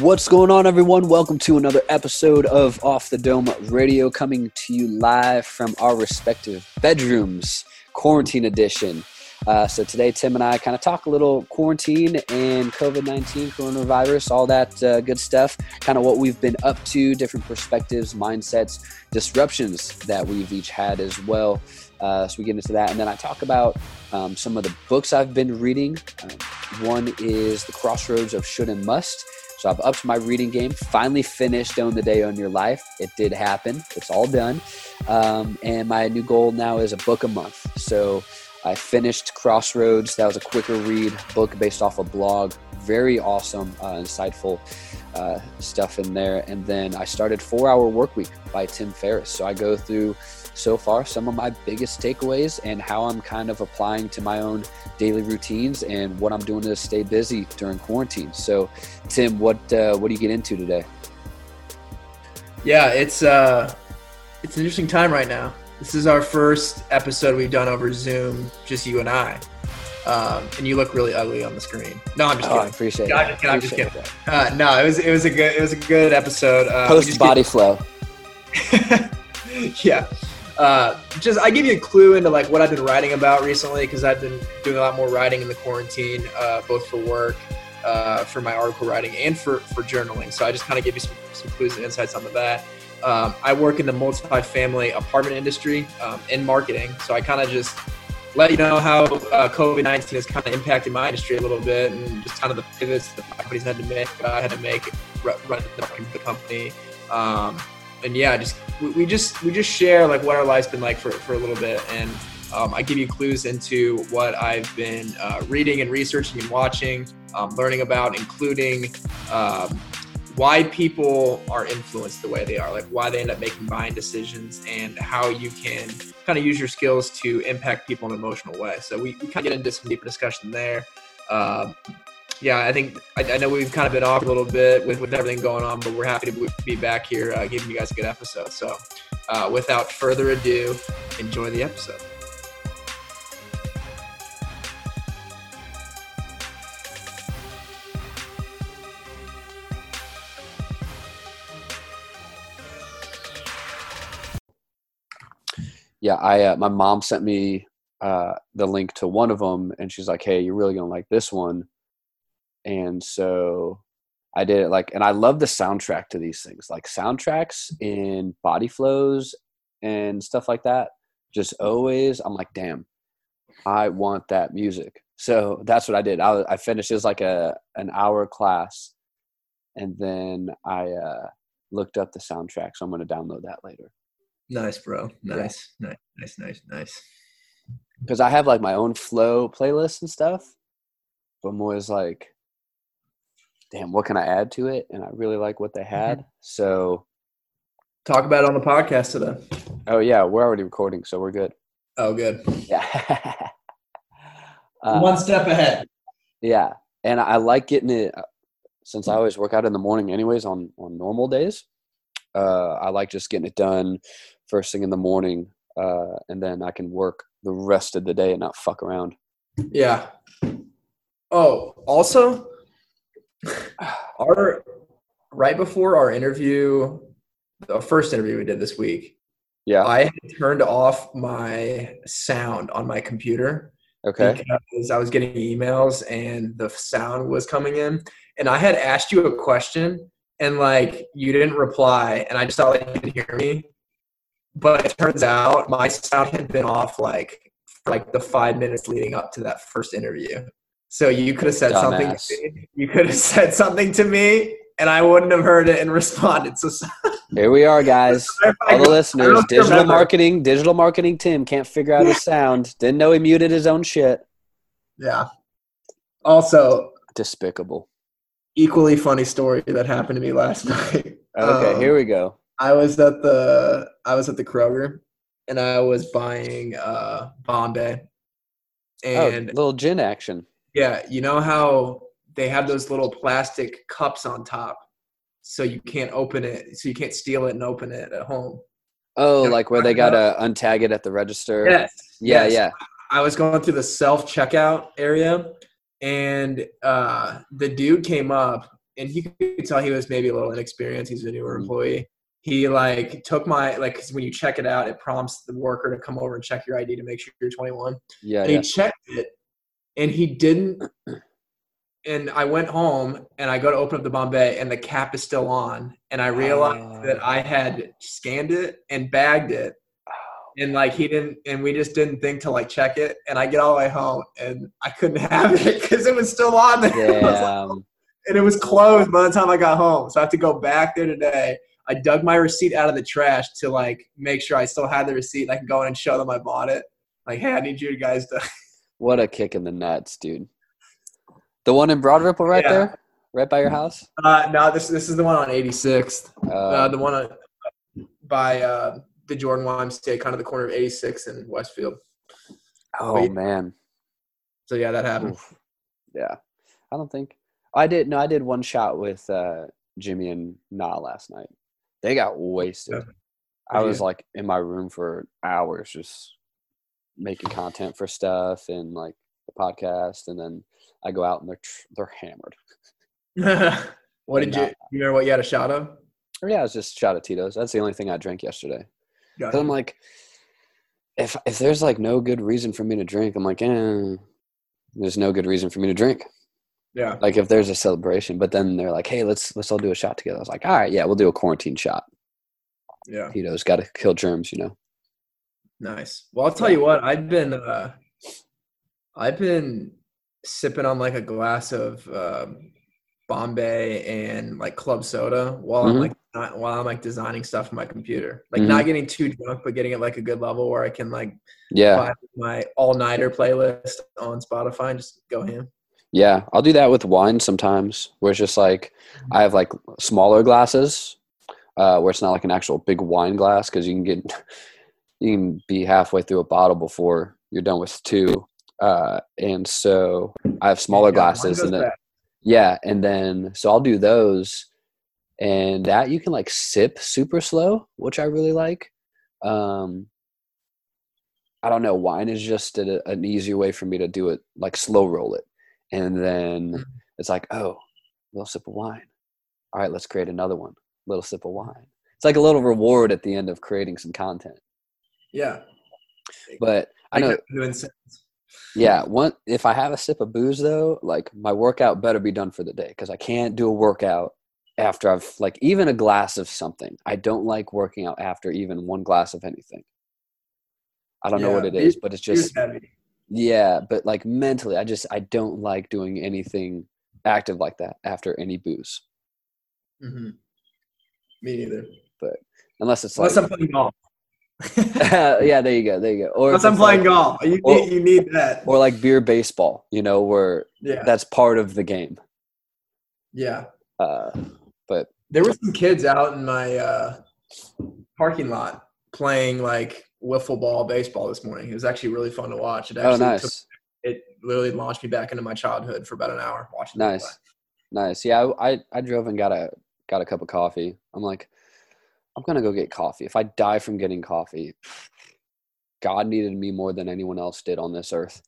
What's going on, everyone? Welcome to another episode of Off The Dome Radio, coming to you live from our respective bedrooms, quarantine edition. So today, Tim and I kind of talk a little quarantine and COVID-19, coronavirus, all that good stuff, kind of what we've been up to, different perspectives, mindsets, disruptions that we've each had as well. So we get into that. And then I talk about some of the books I've been reading. One is The Crossroads of Should and Must. So I've upped my reading game, finally finished Own the Day, Own Your Life. It did happen. It's all done. And my new goal now is a book a month. So I finished Crossroads. That was a quicker read book based off a blog. Very awesome, insightful stuff in there. And then I started 4-Hour Workweek by Tim Ferriss. So I go through so far some of my biggest takeaways and how I'm kind of applying to my own daily routines and what I'm doing to stay busy during quarantine. So Tim, what do you get into today? Yeah, it's an interesting time right now. This is our first episode we've done over Zoom, just you and I. And you look really ugly on the screen. No, I'm just kidding. I appreciate it. I'm just kidding. No, it was a good episode. Post body flow. Yeah. I give you a clue into like what I've been writing about recently, because I've been doing a lot more writing in the quarantine, both for work, for my article writing, and for journaling. So I just kind of give you some clues and insights onto that. I work in the multifamily apartment industry in marketing. So I kind of just let you know how COVID-19 has kind of impacted my industry a little bit, and just kind of the pivots the companies had to make, what I had to make, run the company. We just share like what our life's been like for a little bit. And I give you clues into what I've been reading and researching and watching, learning about, including why people are influenced the way they are, like why they end up making buying decisions, and how you can kind of use your skills to impact people in an emotional way. So we kind of get into some deeper discussion there. I know we've kind of been off a little bit with everything going on, but we're happy to be back here giving you guys a good episode. So without further ado, enjoy the episode. Yeah, my mom sent me the link to one of them, and she's like, hey, you're really going to like this one. And so I did it and I love the soundtrack to these things, like soundtracks and body flows and stuff like that. Just always, I'm like, damn, I want that music. So that's what I did. I finished, it was like an hour class. And then I looked up the soundtrack. So I'm going to download that later. Nice, bro. Nice. Because I have like my own flow playlist and stuff, but I'm always like, damn, what can I add to it? And I really like what they had. Mm-hmm. So talk about it on the podcast today. Oh yeah, we're already recording, so we're good. Oh, good. Yeah. One step ahead. Yeah, and I like getting it since I always work out in the morning anyways on normal days. I like just getting it done first thing in the morning, and then I can work the rest of the day and not fuck around. Yeah. Oh, also, right before our interview, the first interview we did this week, yeah, I had turned off my sound on my computer. Okay. Because I was getting emails and the sound was coming in, and I had asked you a question. And you didn't reply, and I just thought you could hear me. But it turns out my sound had been off for the 5 minutes leading up to that first interview. So you could have said something to me, and I wouldn't have heard it and responded. So here we are, guys. All the listeners, digital marketing Tim can't figure out his sound. Didn't know he muted his own shit. Yeah. Also despicable. Equally funny story that happened to me last night. Okay, here we go. I was at the Kroger, and I was buying Bombay. And little gin action. Yeah, you know how they have those little plastic cups on top, so you can't open it, so you can't steal it and open it at home. Oh, you know, like where they gotta untag it at the register. Yes. Yeah. I was going through the self checkout area. And the dude came up and you could tell he was maybe a little inexperienced. He's a newer employee. He took my, cause when you check it out, it prompts the worker to come over and check your ID to make sure you're 21. Yeah. And he checked it and he didn't. And I went home and I go to open up the Bombay and the cap is still on. And I realized that I had scanned it and bagged it. And he didn't, and we just didn't think to check it. And I get all the way home and I couldn't have it cause it was still on there. And it was closed by the time I got home. So I have to go back there today. I dug my receipt out of the trash to make sure I still had the receipt and I can go in and show them I bought it. Hey, I need you guys to. What a kick in the nuts, dude. The one in Broad Ripple there? Right by your house? No, this is the one on 86th. The one by the Jordan Wine Stay, kind of the corner of 86th and Westfield. Oh, man. So, yeah, that happened. Oof. Yeah. I did one shot with Jimmy and Nah last night. They got wasted. I was in my room for hours just making content for stuff and the podcast, and then I go out and they're hammered. What did you remember what you had a shot of? Yeah, it was just a shot of Tito's. That's the only thing I drank yesterday. So I'm if there's no good reason for me to drink, I'm there's no good reason for me to drink. Yeah. If there's a celebration, but then they're hey, let's all do a shot together. I was all right, yeah, we'll do a quarantine shot. Yeah. Tito's got to kill germs, Nice. Well, I'll tell you what, I've been sipping on a glass of Bombay and club soda while I'm designing stuff on my computer. Not getting too drunk, but getting at a good level where I can buy my all-nighter playlist on Spotify and just go ham. Yeah, I'll do that with wine sometimes, where it's just I have smaller glasses, where it's not an actual big wine glass, because you can be halfway through a bottle before you're done with two, and so I have smaller glasses, and then so I'll do those, and that you can sip super slow, which I really like. I don't know, wine is just an easier way for me to do it, slow roll it. And then it's oh, little sip of wine. All right, let's create another one. Little sip of wine. It's a little reward at the end of creating some content. Yeah. But I know. Yeah. If I have a sip of booze, though, my workout better be done for the day, because I can't do a workout after I've even a glass of something. I don't like working out after even one glass of anything. I don't know what it is, but it's just heavy. Yeah, but mentally, I don't like doing anything active like that after any booze. Mm-hmm. Me neither. But unless I'm playing golf. Yeah, there you go. Or unless I'm playing golf, you need that. Or beer baseball, where that's part of the game. Yeah. But there were some kids out in my parking lot playing wiffle ball baseball this morning. It was actually really fun to watch. It actually it literally launched me back into my childhood for about an hour watching. Nice. Yeah, I drove and got a cup of coffee. I'm gonna go get coffee. If I die from getting coffee, God needed me more than anyone else did on this earth.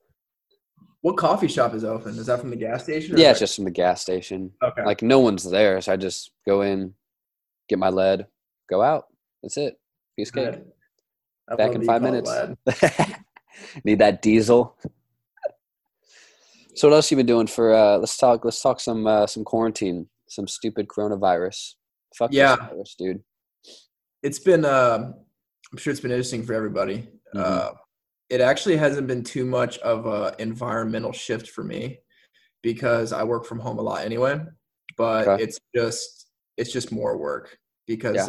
What coffee shop is open? Is that from the gas station? Yeah, it's just from the gas station. Okay. No one's there, so I just go in, get my lead, go out. That's it. Peace cake. Good. Back in 5 minutes. Need that diesel. So what else you been doing for? Let's talk some quarantine, some stupid coronavirus. Fuck this virus, dude. It's been. I'm sure it's been interesting for everybody. Mm-hmm. It actually hasn't been too much of a environmental shift for me, because I work from home a lot anyway. But it's just more work because.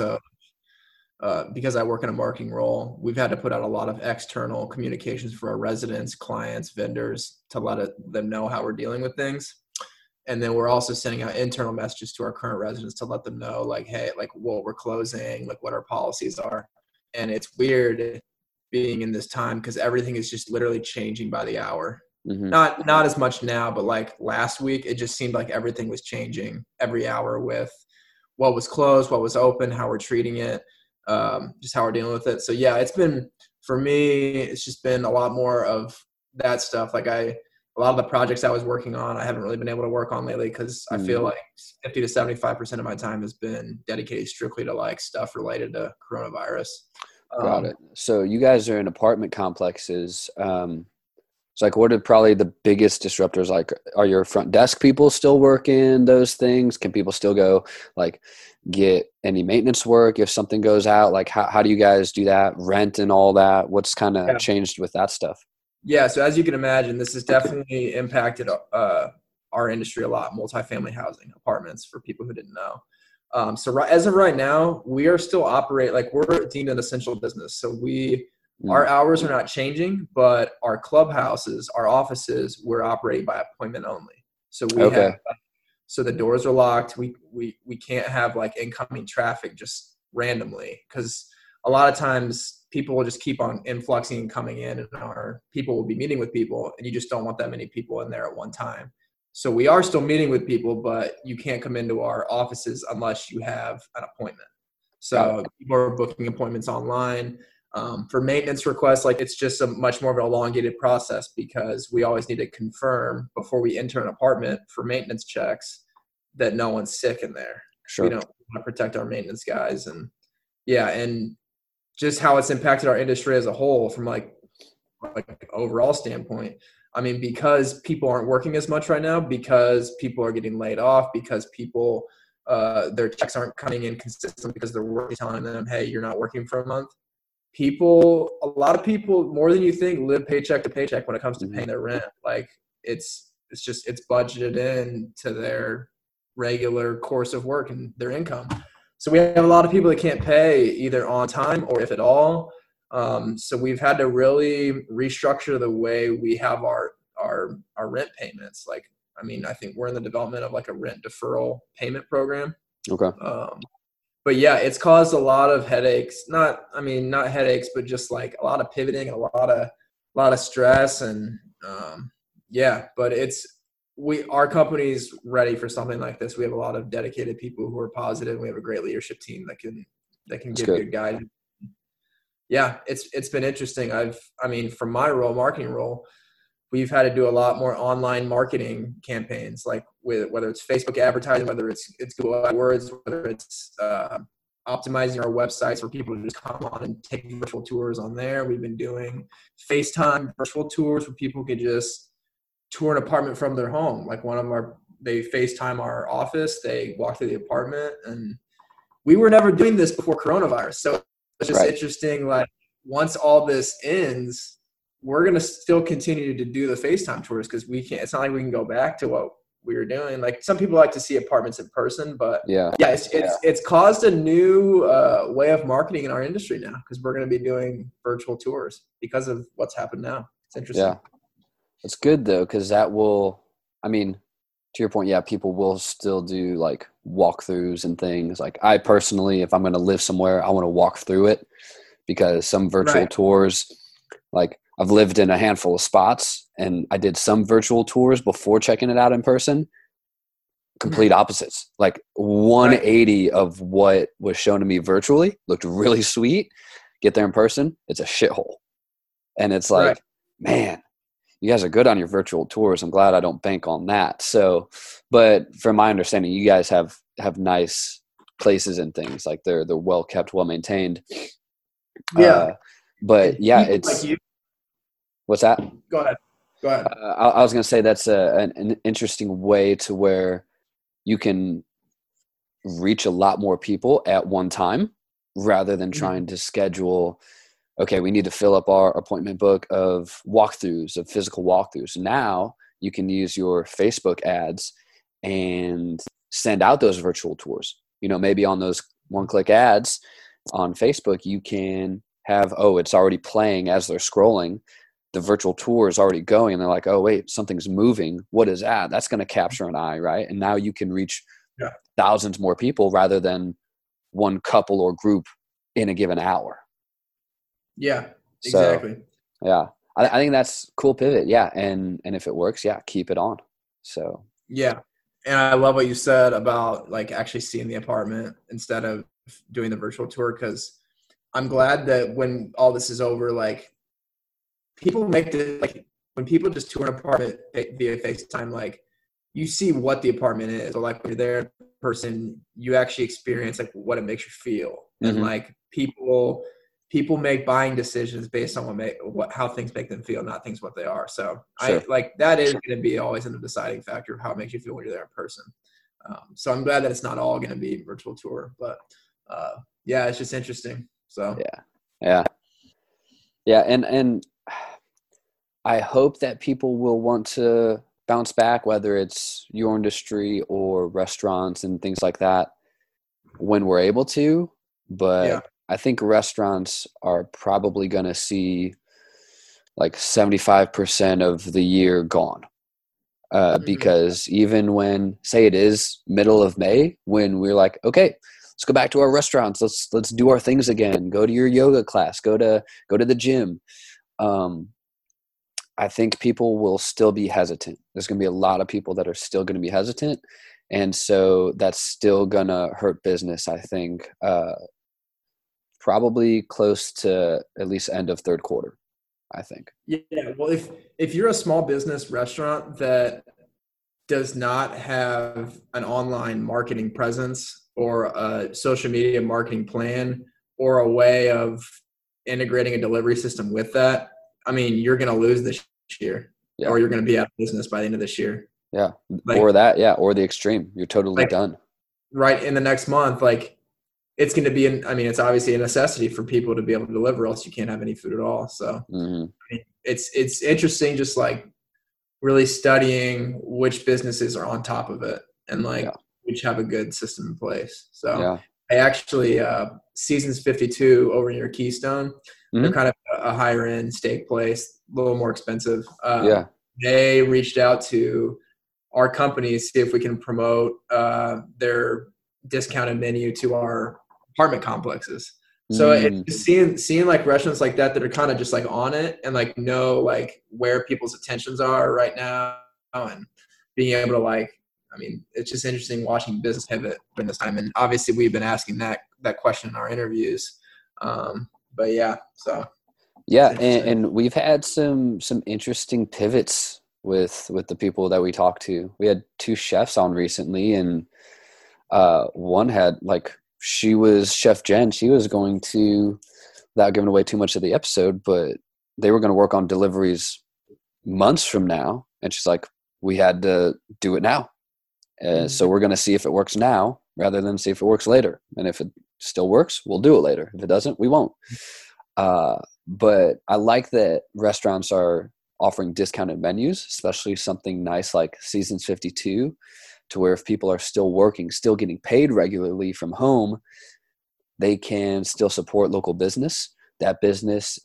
Because I work in a marketing role, we've had to put out a lot of external communications for our residents, clients, vendors, to let them know how we're dealing with things. And then we're also sending out internal messages to our current residents to let them know, hey, well, we're closing, what our policies are. And it's weird being in this time because everything is just literally changing by the hour. Mm-hmm. Not as much now, but last week, it just seemed like everything was changing every hour with what was closed, what was open, how we're treating it. Just how we're dealing with it. So yeah, it's been, for me, it's just been a lot more of that stuff. a lot of the projects I was working on, I haven't really been able to work on lately because I feel like 50 to 75% of my time has been dedicated strictly to like stuff related to coronavirus. Got it. So you guys are in apartment complexes. It's like, what are probably the biggest disruptors? Like, are your front desk people still working those things? Can people still go like get any maintenance work if something goes out? Like how do you guys do that? Rent and all that? What's kind of changed with that stuff? Yeah. So as you can imagine, this has definitely impacted our industry a lot. Multifamily housing, apartments, for people who didn't know. As of right now, we are still we're deemed an essential business. So our hours are not changing, but our clubhouses, our offices, we're operating by appointment only. So so the doors are locked. We can't have like incoming traffic just randomly, because a lot of times people will just keep on influxing and coming in, and our people will be meeting with people, and you just don't want that many people in there at one time. So we are still meeting with people, but you can't come into our offices unless you have an appointment. So people are booking appointments online. For maintenance requests, like it's just a much more of an elongated process because we always need to confirm before we enter an apartment for maintenance checks that no one's sick in there. Sure. We don't want to protect our maintenance guys. And and just how it's impacted our industry as a whole from like overall standpoint. I mean, because people aren't working as much right now, because people are getting laid off, because people, their checks aren't coming in consistent because they're telling them, hey, you're not working for a month. People, a lot of people, more than you think, live paycheck to paycheck when it comes to paying their rent. Like it's budgeted in to their regular course of work and their income. So we have a lot of people that can't pay either on time or if at all. So we've had to really restructure the way we have our rent payments. Like, I mean, I think we're in the development of like a rent deferral payment program. Okay. But yeah, it's caused a lot of headaches, not headaches, but just like a lot of pivoting, a lot of stress. And, but our company's ready for something like this. We have a lot of dedicated people who are positive. We have a great leadership team that can give good guidance. Yeah, it's been interesting. From my role, marketing role, we've had to do a lot more online marketing campaigns, like whether it's Facebook advertising, whether it's Google AdWords, whether it's optimizing our websites where people just come on and take virtual tours on there. We've been doing FaceTime virtual tours where people could just tour an apartment from their home. Like they FaceTime our office, they walk through the apartment, and we were never doing this before coronavirus. So it's just interesting. Like once all this ends, we're going to still continue to do the FaceTime tours because we can't, it's not like we can go back to what we were doing. Like some people like to see apartments in person, but it's caused a new way of marketing in our industry now because we're going to be doing virtual tours because of what's happened now. It's interesting. Yeah. It's good though, because that will, to your point, yeah, people will still do like walkthroughs and things. Like I personally, if I'm going to live somewhere, I want to walk through it because some virtual tours, like I've lived in a handful of spots and I did some virtual tours before checking it out in person, complete opposites, like 180 of what was shown to me virtually looked really sweet. Get there in person, it's a shithole. And it's like, man, you guys are good on your virtual tours. I'm glad I don't bank on that. So, but from my understanding, you guys have nice places and things, like they're well kept, well maintained. Yeah. But yeah, it's like what's that? Go ahead. I was going to say that's an interesting way to where you can reach a lot more people at one time rather than trying to schedule, okay, we need to fill up our appointment book of walkthroughs, of physical walkthroughs. Now you can use your Facebook ads and send out those virtual tours. You know, maybe on those one-click ads on Facebook, you can have, it's already playing as they're scrolling. The virtual tour is already going. And they're like, oh, wait, something's moving. What is that? That's going to capture an eye, right? And now you can reach thousands more people rather than one couple or group in a given hour. Yeah, exactly. So, yeah, I think that's cool pivot. Yeah, and if it works, yeah, keep it on. So yeah, and I love what you said about like actually seeing the apartment instead of doing the virtual tour, because I'm glad that when all this is over, like people make it like when people just tour an apartment via FaceTime, like, you see what the apartment is. So, like, when you're there in person, you actually experience, like, what it makes you feel. And, like, people make buying decisions based on how things make them feel, not things what they are. So, sure. That is going to be always in the deciding factor of how it makes you feel when you're there in person. So I'm glad that it's not all going to be virtual tour, but yeah, it's just interesting. So yeah. And I hope that people will want to bounce back, whether it's your industry or restaurants and things like that, when we're able to. But yeah. I think restaurants are probably going to see like 75% of the year gone. Because even when, say it is middle of May, when we're like, okay, let's go back to our restaurants. Let's do our things again. Go to your yoga class, go to the gym. I think people will still be hesitant. There's going to be a lot of people that are still going to be hesitant. And so that's still going to hurt business, I think, probably close to at least end of third quarter. I think. Yeah. Well, if you're a small business restaurant that does not have an online marketing presence or a social media marketing plan or a way of integrating a delivery system with that, I mean, you're going to lose this year, or you're going to be out of business by the end of this year. Yeah. Or the extreme. You're totally done. Right. In the next month, it's going to be, it's obviously a necessity for people to be able to deliver, else you can't have any food at all. So it's interesting, just really studying which businesses are on top of it and which have a good system in place. So I actually, Seasons 52 over near Keystone, they're kind of a higher end steak place, a little more expensive. They reached out to our company to see if we can promote their discounted menu to our apartment complexes. So it's seeing restaurants like that are kind of just on it and know where people's attentions are right now, and being able to it's just interesting watching business pivot during this time. And obviously we've been asking that question in our interviews. But yeah, so yeah, and we've had some interesting pivots with the people that we talked to. We had two chefs on recently, and one had she was Chef Jen. She was going to, without giving away too much of the episode, but they were going to work on deliveries months from now, and she's like, we had to do it now, so we're going to see if it works now rather than see if it works later, and if it still works, we'll do it later. If it doesn't, we won't. But I like that restaurants are offering discounted menus, especially something nice like Seasons 52, to where if people are still working, still getting paid regularly from home, they can still support local business. That business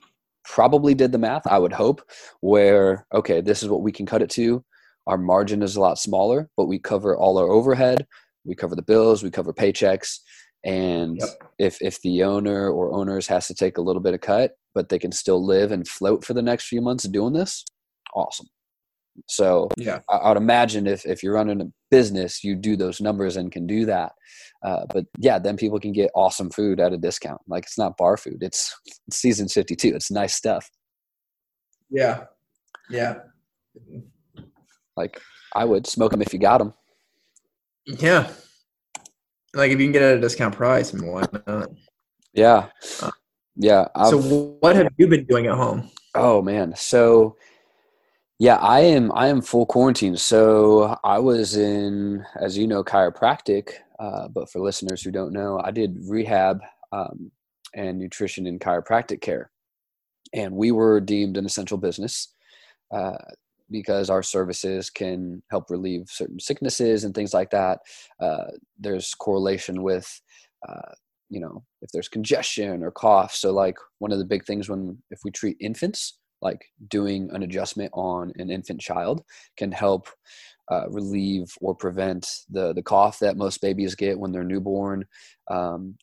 probably did the math, I would hope, where, okay, this is what we can cut it to. Our margin is a lot smaller, but we cover all our overhead. We cover the bills, we cover paychecks. And if the owner or owners has to take a little bit of cut, but they can still live and float for the next few months doing this, awesome. So I would imagine if you're running a business, you do those numbers and can do that. But yeah, then people can get awesome food at a discount. It's not bar food. It's Season 52. It's nice stuff. Yeah. Yeah. I would smoke them if you got them. Yeah. If you can get it at a discount price, and why not? Yeah. Yeah. So what have you been doing at home? Oh man. So yeah, I am full quarantine. So I was in, as you know, chiropractic, but for listeners who don't know, I did rehab and nutrition in chiropractic care. And we were deemed an essential business because our services can help relieve certain sicknesses and things like that. There's correlation with, if there's congestion or cough. So one of the big things if we treat infants, doing an adjustment on an infant child can help relieve or prevent the cough that most babies get when they're newborn,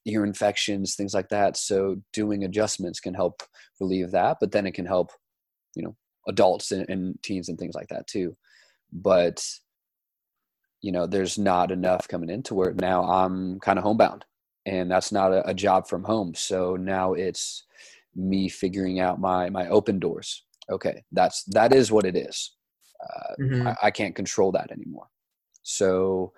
ear infections, things like that. So doing adjustments can help relieve that, but then it can help, adults and teens and things like that too. But, there's not enough coming into where now I'm kind of homebound, and that's not a job from home. So now it's me figuring out my open doors. okay, that is what it is. I can't control that anymore. So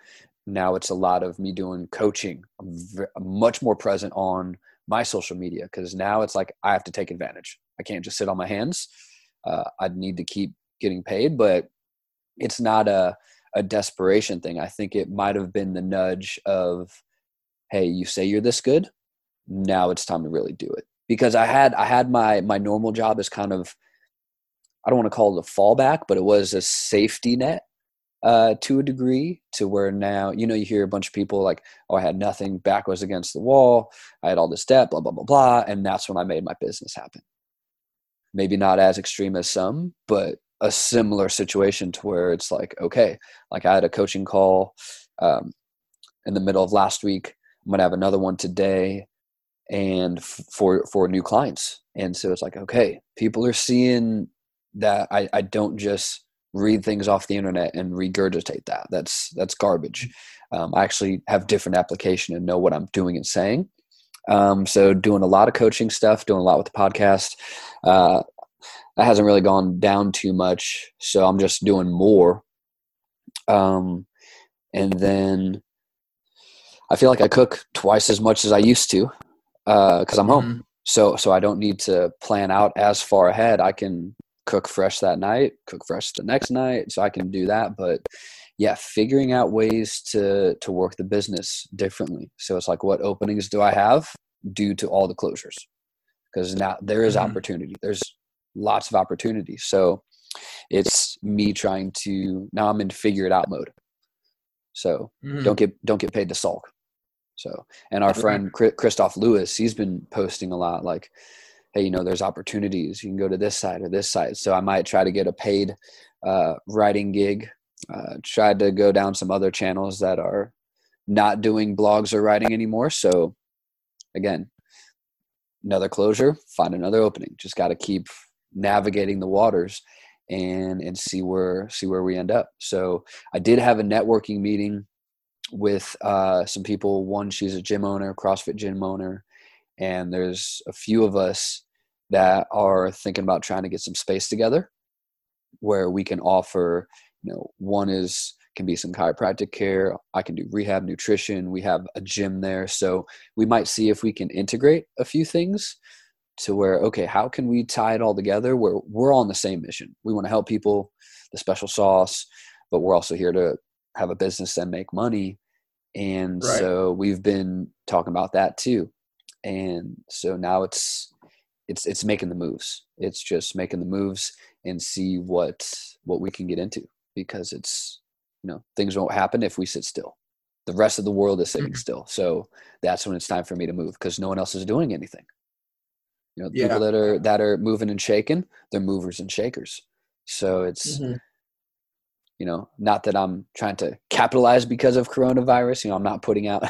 now it's a lot of me doing coaching. I'm much more present on my social media because now it's like I have to take advantage. I can't just sit on my hands. I'd need to keep getting paid, but it's not a desperation thing. I think it might have been the nudge of, hey, you say you're this good. Now it's time to really do it. Because I had my normal job as kind of, I don't want to call it a fallback, but it was a safety net to a degree, to where now, you know, you hear a bunch of people like, oh, I had nothing, back was against the wall, I had all this debt, blah, blah, blah, blah. And that's when I made my business happen. Maybe not as extreme as some, but a similar situation to where it's like, okay, like I had a coaching call in the middle of last week. I'm going to have another one today and for new clients. And so it's like, okay, people are seeing that I don't just read things off the internet and regurgitate that. That's garbage. I actually have different application and know what I'm doing and saying. So doing a lot of coaching stuff, doing a lot with the podcast. That hasn't really gone down too much. So I'm just doing more. And then I feel like I cook twice as much as I used to because I'm home. So I don't need to plan out as far ahead. I can cook fresh that night, cook fresh the next night. So I can do that. But yeah, figuring out ways to work the business differently. So it's like, what openings do I have due to all the closures? Because now there is opportunity. There's lots of opportunity. So it's me trying to, now I'm in figure it out mode. So don't get paid to sulk. So, and our friend Christoph Lewis, he's been posting a lot like, hey, you know, there's opportunities. You can go to this side or this side. So I might try to get a paid writing gig, tried to go down some other channels that are not doing blogs or writing anymore. So again, another closure, find another opening. Just got to keep navigating the waters and see where we end up. So I did have a networking meeting with some people. One, she's a gym owner, CrossFit gym owner. And there's a few of us that are thinking about trying to get some space together where we can offer, you know, one is can be some chiropractic care. I can do rehab, nutrition. We have a gym there. So we might see if we can integrate a few things to where, okay, how can we tie it all together where we're all on the same mission? We want to help people, the special sauce, but we're also here to have a business and make money. And right. So we've been talking about that too. And so now it's making the moves. It's just making the moves and see what we can get into, because it's, you know, things won't happen if we sit still. The rest of the world is sitting still. So that's when it's time for me to move, because no one else is doing anything. You know, the people that are moving and shaking, they're movers and shakers. So it's, you know, not that I'm trying to capitalize because of coronavirus. You know, I'm not putting out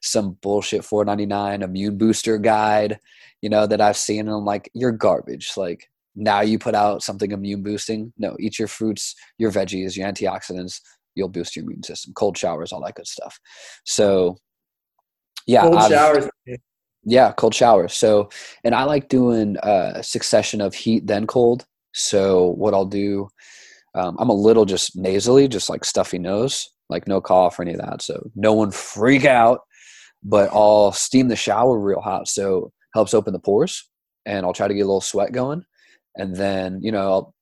some bullshit $4.99 immune booster guide, you know, that I've seen. And I'm like, you're garbage. Like, now you put out something immune boosting. No, eat your fruits, your veggies, your antioxidants. You'll boost your immune system, cold showers, all that good stuff. So yeah. Cold showers. Yeah. Cold showers. So, and I like doing a succession of heat, then cold. So what I'll do, I'm a little just nasally, just like stuffy nose, like no cough or any of that. So no one freak out, but I'll steam the shower real hot. So helps open the pores, and I'll try to get a little sweat going. And then, you know, I'll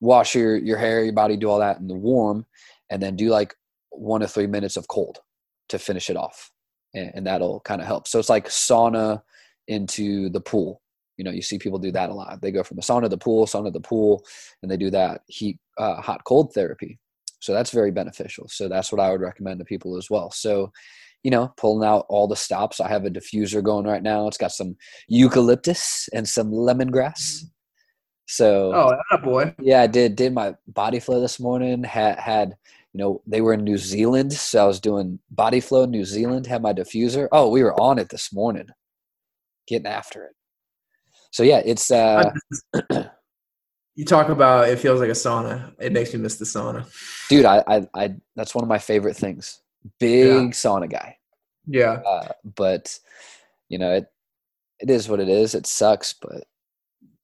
wash your hair, your body, do all that in the warm, and then do like 1 to 3 minutes of cold to finish it off. And that'll kind of help. So it's like sauna into the pool. You know, you see people do that a lot. They go from the sauna to the pool, and they do that heat, hot, cold therapy. So that's very beneficial. So that's what I would recommend to people as well. So, you know, pulling out all the stops. I have a diffuser going right now. It's got some eucalyptus and some lemongrass. So, yeah, I did my body flow this morning. Had, you know, they were in New Zealand. So I was doing body flow in New Zealand, had my diffuser. Oh, we were on it this morning, getting after it. So yeah, it's you talk about it feels like a sauna. It makes me miss the sauna. Dude, I that's one of my favorite things. Big sauna guy. Yeah. But you know, it is what it is. It sucks, but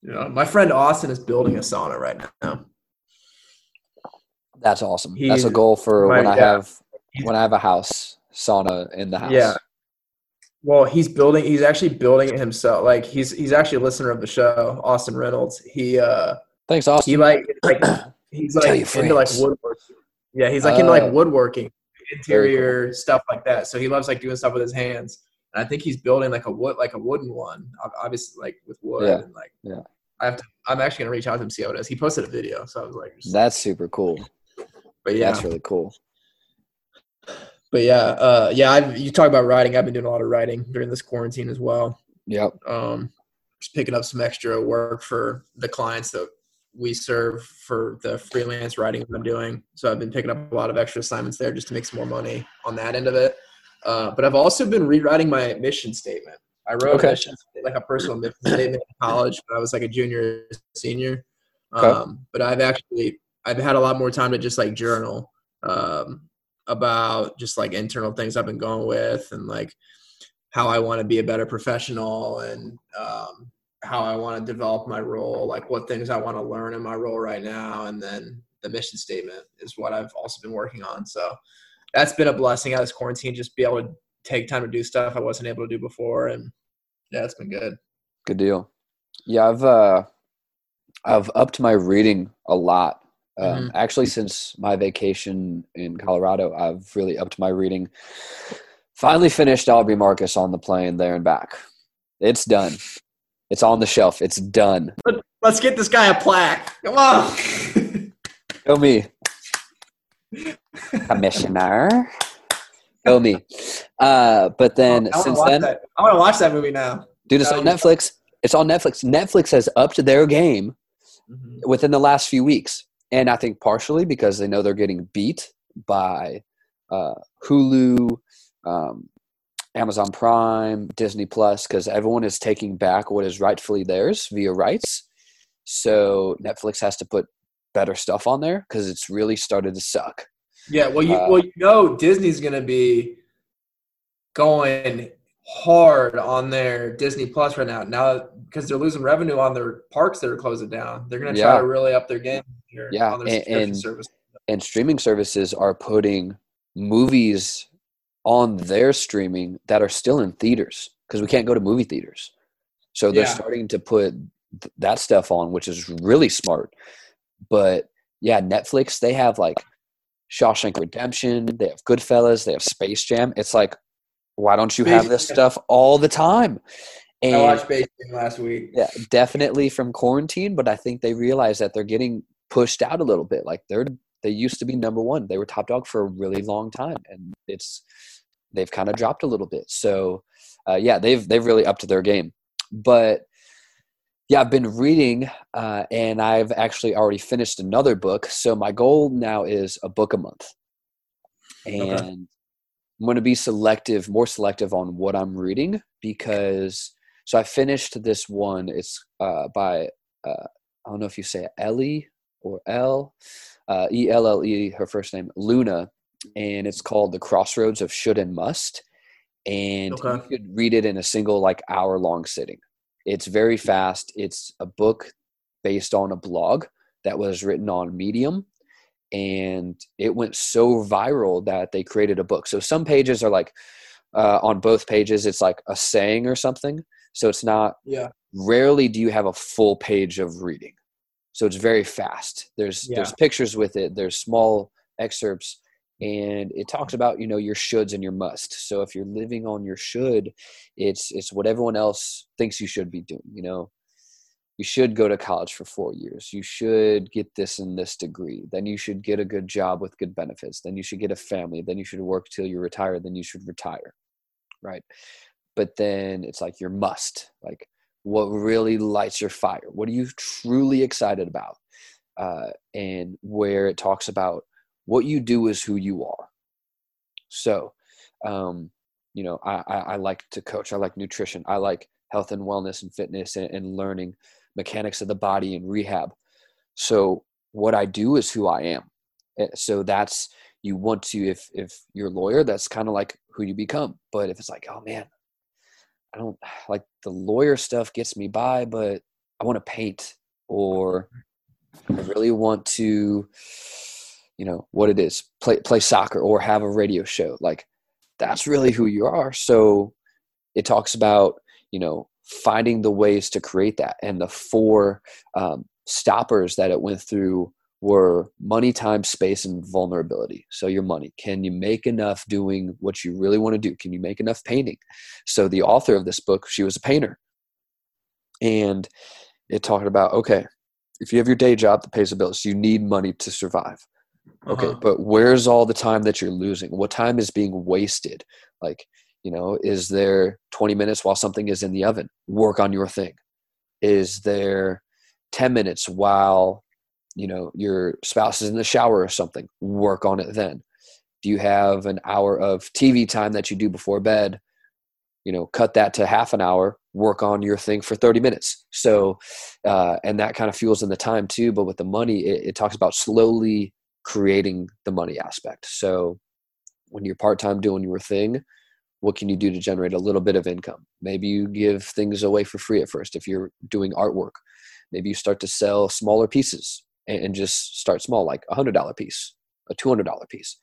You know, my friend Austin is building a sauna right now. That's awesome. That's a goal for when I have a house, sauna in the house. Yeah. Well, he's actually building it himself. Like he's actually a listener of the show, Austin Reynolds. He thanks, Austin. He like he's like into like woodworking. Yeah, he's like into like woodworking, interior stuff like that. So he loves like doing stuff with his hands. And I think he's building like a wooden one, obviously like with wood and like I'm actually gonna reach out to him and see how it is. He posted a video, so I was like, that's super cool. But yeah, that's really cool. But yeah, you talk about writing. I've been doing a lot of writing during this quarantine as well. Yep. Just picking up some extra work for the clients that we serve for the freelance writing I'm doing. So I've been picking up a lot of extra assignments there just to make some more money on that end of it. But I've also been rewriting my mission statement. I wrote a personal mission statement in college, but I was like a junior, senior. But I've had a lot more time to just like journal about just like internal things I've been going with and like how I want to be a better professional and how I want to develop my role, like what things I want to learn in my role right now. And then the mission statement is what I've also been working on. So that's been a blessing out of this quarantine, just be able to take time to do stuff I wasn't able to do before. And yeah, it's been good. Good deal. Yeah. I've upped my reading a lot. Actually, since my vacation in Colorado, I've really upped my reading. Finally finished Aubrey Marcus on the plane there and back. It's done. It's on the shelf. It's done. Let's get this guy a plaque. Come on. Go me. Commissioner. Go me. But then I want to watch that movie now. Dude, it's on Netflix. It's on Netflix. Netflix has upped their game within the last few weeks. And I think partially because they know they're getting beat by Hulu, Amazon Prime, Disney Plus, because everyone is taking back what is rightfully theirs via rights. So Netflix has to put better stuff on there because it's really started to suck. Yeah, well, Disney's going to be going hard on their Disney Plus right now because they're losing revenue on their parks that are closing down. They're going to try to really up their game. Yeah, and streaming services are putting movies on their streaming that are still in theaters because we can't go to movie theaters. So they're starting to put that stuff on, which is really smart. But yeah, Netflix, they have like Shawshank Redemption. They have Goodfellas. They have Space Jam. It's like, why don't you have this stuff all the time? And, I watched Space Jam last week. Yeah, definitely from quarantine, but I think they realize that they're getting – pushed out a little bit. Like they used to be number one. They were top dog for a really long time, and they've kind of dropped a little bit. So they've really upped their game. But yeah, I've been reading and I've actually already finished another book. So my goal now is a book a month, and I'm going to be more selective on what I'm reading because. So I finished this one. It's by I don't know if you say Ellie. Or L, E-L-L-E, her first name, Luna, and it's called The Crossroads of Should and Must, and you could read it in a single, like, hour-long sitting. It's very fast. It's a book based on a blog that was written on Medium, and it went so viral that they created a book. So some pages are, like, on both pages, it's, like, a saying or something, so it's not rarely do you have a full page of reading. So it's very fast. There's pictures with it. There's small excerpts, and it talks about, you know, your shoulds and your must. So if you're living on your should, it's what everyone else thinks you should be doing. You know, you should go to college for 4 years. You should get this and this degree. Then you should get a good job with good benefits. Then you should get a family. Then you should work till you're retired. Then you should retire, right? But then it's like your must, like, what really lights your fire? What are you truly excited about? And where it talks about what you do is who you are. So, you know, I like to coach. I like nutrition. I like health and wellness and fitness and learning mechanics of the body and rehab. So what I do is who I am. So that's, you want to, if you're a lawyer, that's kind of like who you become. But if it's like, oh man, I don't like the lawyer stuff gets me by, but I want to paint, or I really want to, you know, what it is, play soccer or have a radio show. Like, that's really who you are. So it talks about, you know, finding the ways to create that. And the four stoppers that it went through were money, time, space, and vulnerability. So your money, can you make enough doing what you really want to do? Can you make enough painting? So the author of this book, she was a painter. And it talked about, okay, if you have your day job that pays the bills, you need money to survive. Okay, but where's all the time that you're losing? What time is being wasted? Like, you know, is there 20 minutes while something is in the oven? Work on your thing. Is there 10 minutes while, you know, your spouse is in the shower or something? Work on it then. Do you have an hour of TV time that you do before bed? You know, cut that to half an hour, work on your thing for 30 minutes. So, and that kind of fuels in the time too. But with the money, it talks about slowly creating the money aspect. So when you're part-time doing your thing, what can you do to generate a little bit of income? Maybe you give things away for free at first. If you're doing artwork, maybe you start to sell smaller pieces and just start small, like $100 piece, a $200 piece.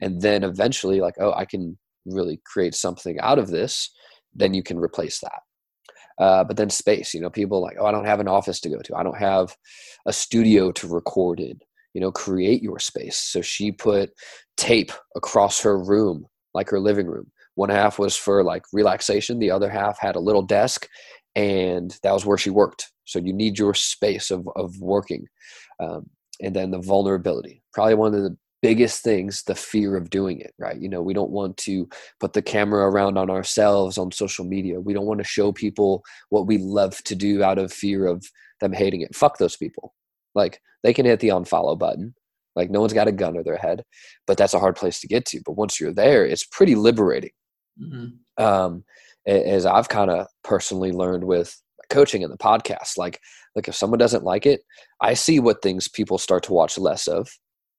And then eventually, like, oh, I can really create something out of this. Then you can replace that. But then space, you know, people like, oh, I don't have an office to go to. I don't have a studio to record in. You know, create your space. So she put tape across her room, like her living room. One half was for like relaxation. The other half had a little desk, and that was where she worked. So you need your space of working. And then the vulnerability, probably one of the biggest things, the fear of doing it, right? You know, we don't want to put the camera around on ourselves on social media. We don't want to show people what we love to do out of fear of them hating it. Fuck those people. Like, they can hit the unfollow button. Like, no one's got a gun to their head, but that's a hard place to get to. But once you're there, it's pretty liberating. Mm-hmm. As I've kind of personally learned with coaching and the podcast, like if someone doesn't like it, I see what things people start to watch less of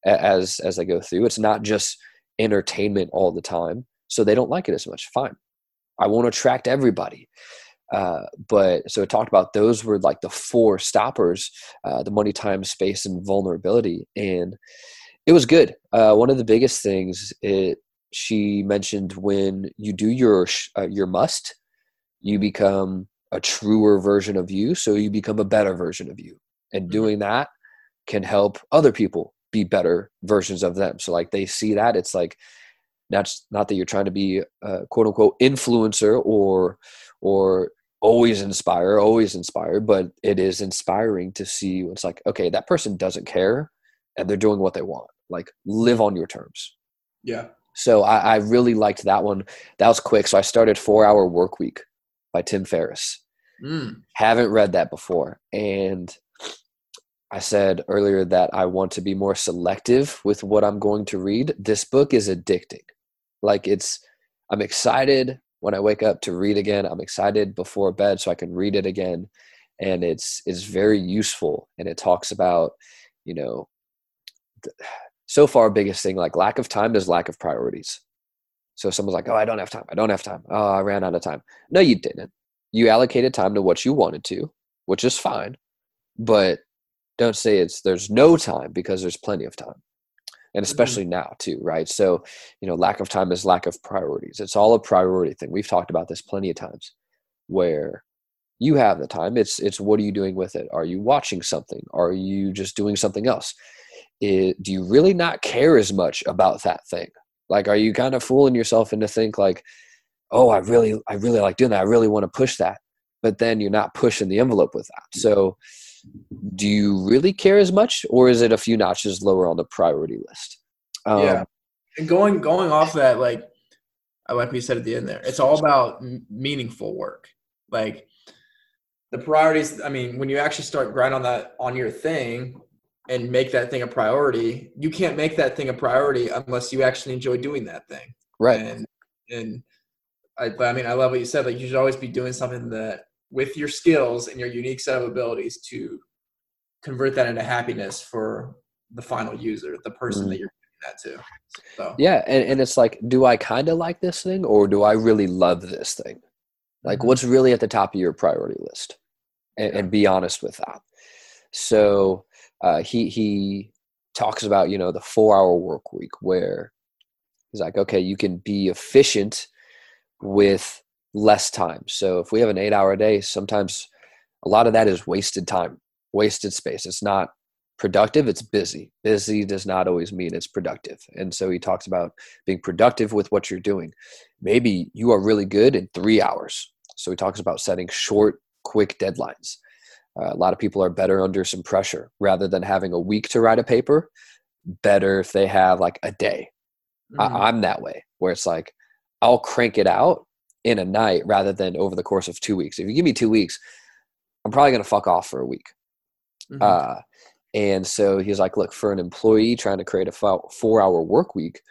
as they go through. It's not just entertainment all the time. So they don't like it as much. Fine. I won't attract everybody. But so it talked about those were like the four stoppers, the money, time, space, and vulnerability. And it was good. One of the biggest things she mentioned, when you do your must, you become a truer version of you. So you become a better version of you, and doing that can help other people be better versions of them. So like, they see that it's like, not that you're trying to be a quote unquote influencer or always inspire, but it is inspiring to see. It's like, okay, that person doesn't care and they're doing what they want. Like, live on your terms. Yeah. So I really liked that one. That was quick. So I started 4-Hour Workweek by Tim Ferriss. Haven't read that before. And I said earlier that I want to be more selective with what I'm going to read. This book is addicting. Like, I'm excited when I wake up to read again. I'm excited before bed so I can read it again. And it's very useful. And it talks about, you know, so far, biggest thing, like, lack of time is lack of priorities. So someone's like, oh, I don't have time. Oh, I ran out of time. No, you didn't. You allocated time to what you wanted to, which is fine. But don't say there's no time, because there's plenty of time. And especially now too, right? So, you know, lack of time is lack of priorities. It's all a priority thing. We've talked about this plenty of times, where you have the time. It's what are you doing with it? Are you watching something? Are you just doing something else? Do you really not care as much about that thing? Like, are you kind of fooling yourself into think like, oh, I really like doing that. I really want to push that. But then you're not pushing the envelope with that. So do you really care as much, or is it a few notches lower on the priority list? Yeah. And going off that, like we said at the end there, it's all about meaningful work. Like, the priorities, I mean, when you actually start grinding on that, on your thing, and make that thing a priority, you can't make that thing a priority unless you actually enjoy doing that thing. Right. And I mean, I love what you said. Like, you should always be doing something that, with your skills and your unique set of abilities, to convert that into happiness for the final user, the person that you're giving that to. So. Yeah. And it's like, do I kind of like this thing, or do I really love this thing? Like, what's really at the top of your priority list? and be honest with that. So he talks about, you know, the 4-hour work week, where he's like, okay, you can be efficient with less time. So if we have an 8-hour day, sometimes a lot of that is wasted time, wasted space. It's not productive, it's busy. Busy does not always mean it's productive. And so he talks about being productive with what you're doing. Maybe you are really good in 3 hours. So he talks about setting short, quick deadlines. A lot of people are better under some pressure. Rather than having a week to write a paper, better if they have like a day. Mm-hmm. I'm that way, where it's like, I'll crank it out in a night rather than over the course of 2 weeks. If you give me 2 weeks, I'm probably going to fuck off for a week. Mm-hmm. And so he's like, look, for an employee trying to create a 4-hour work week,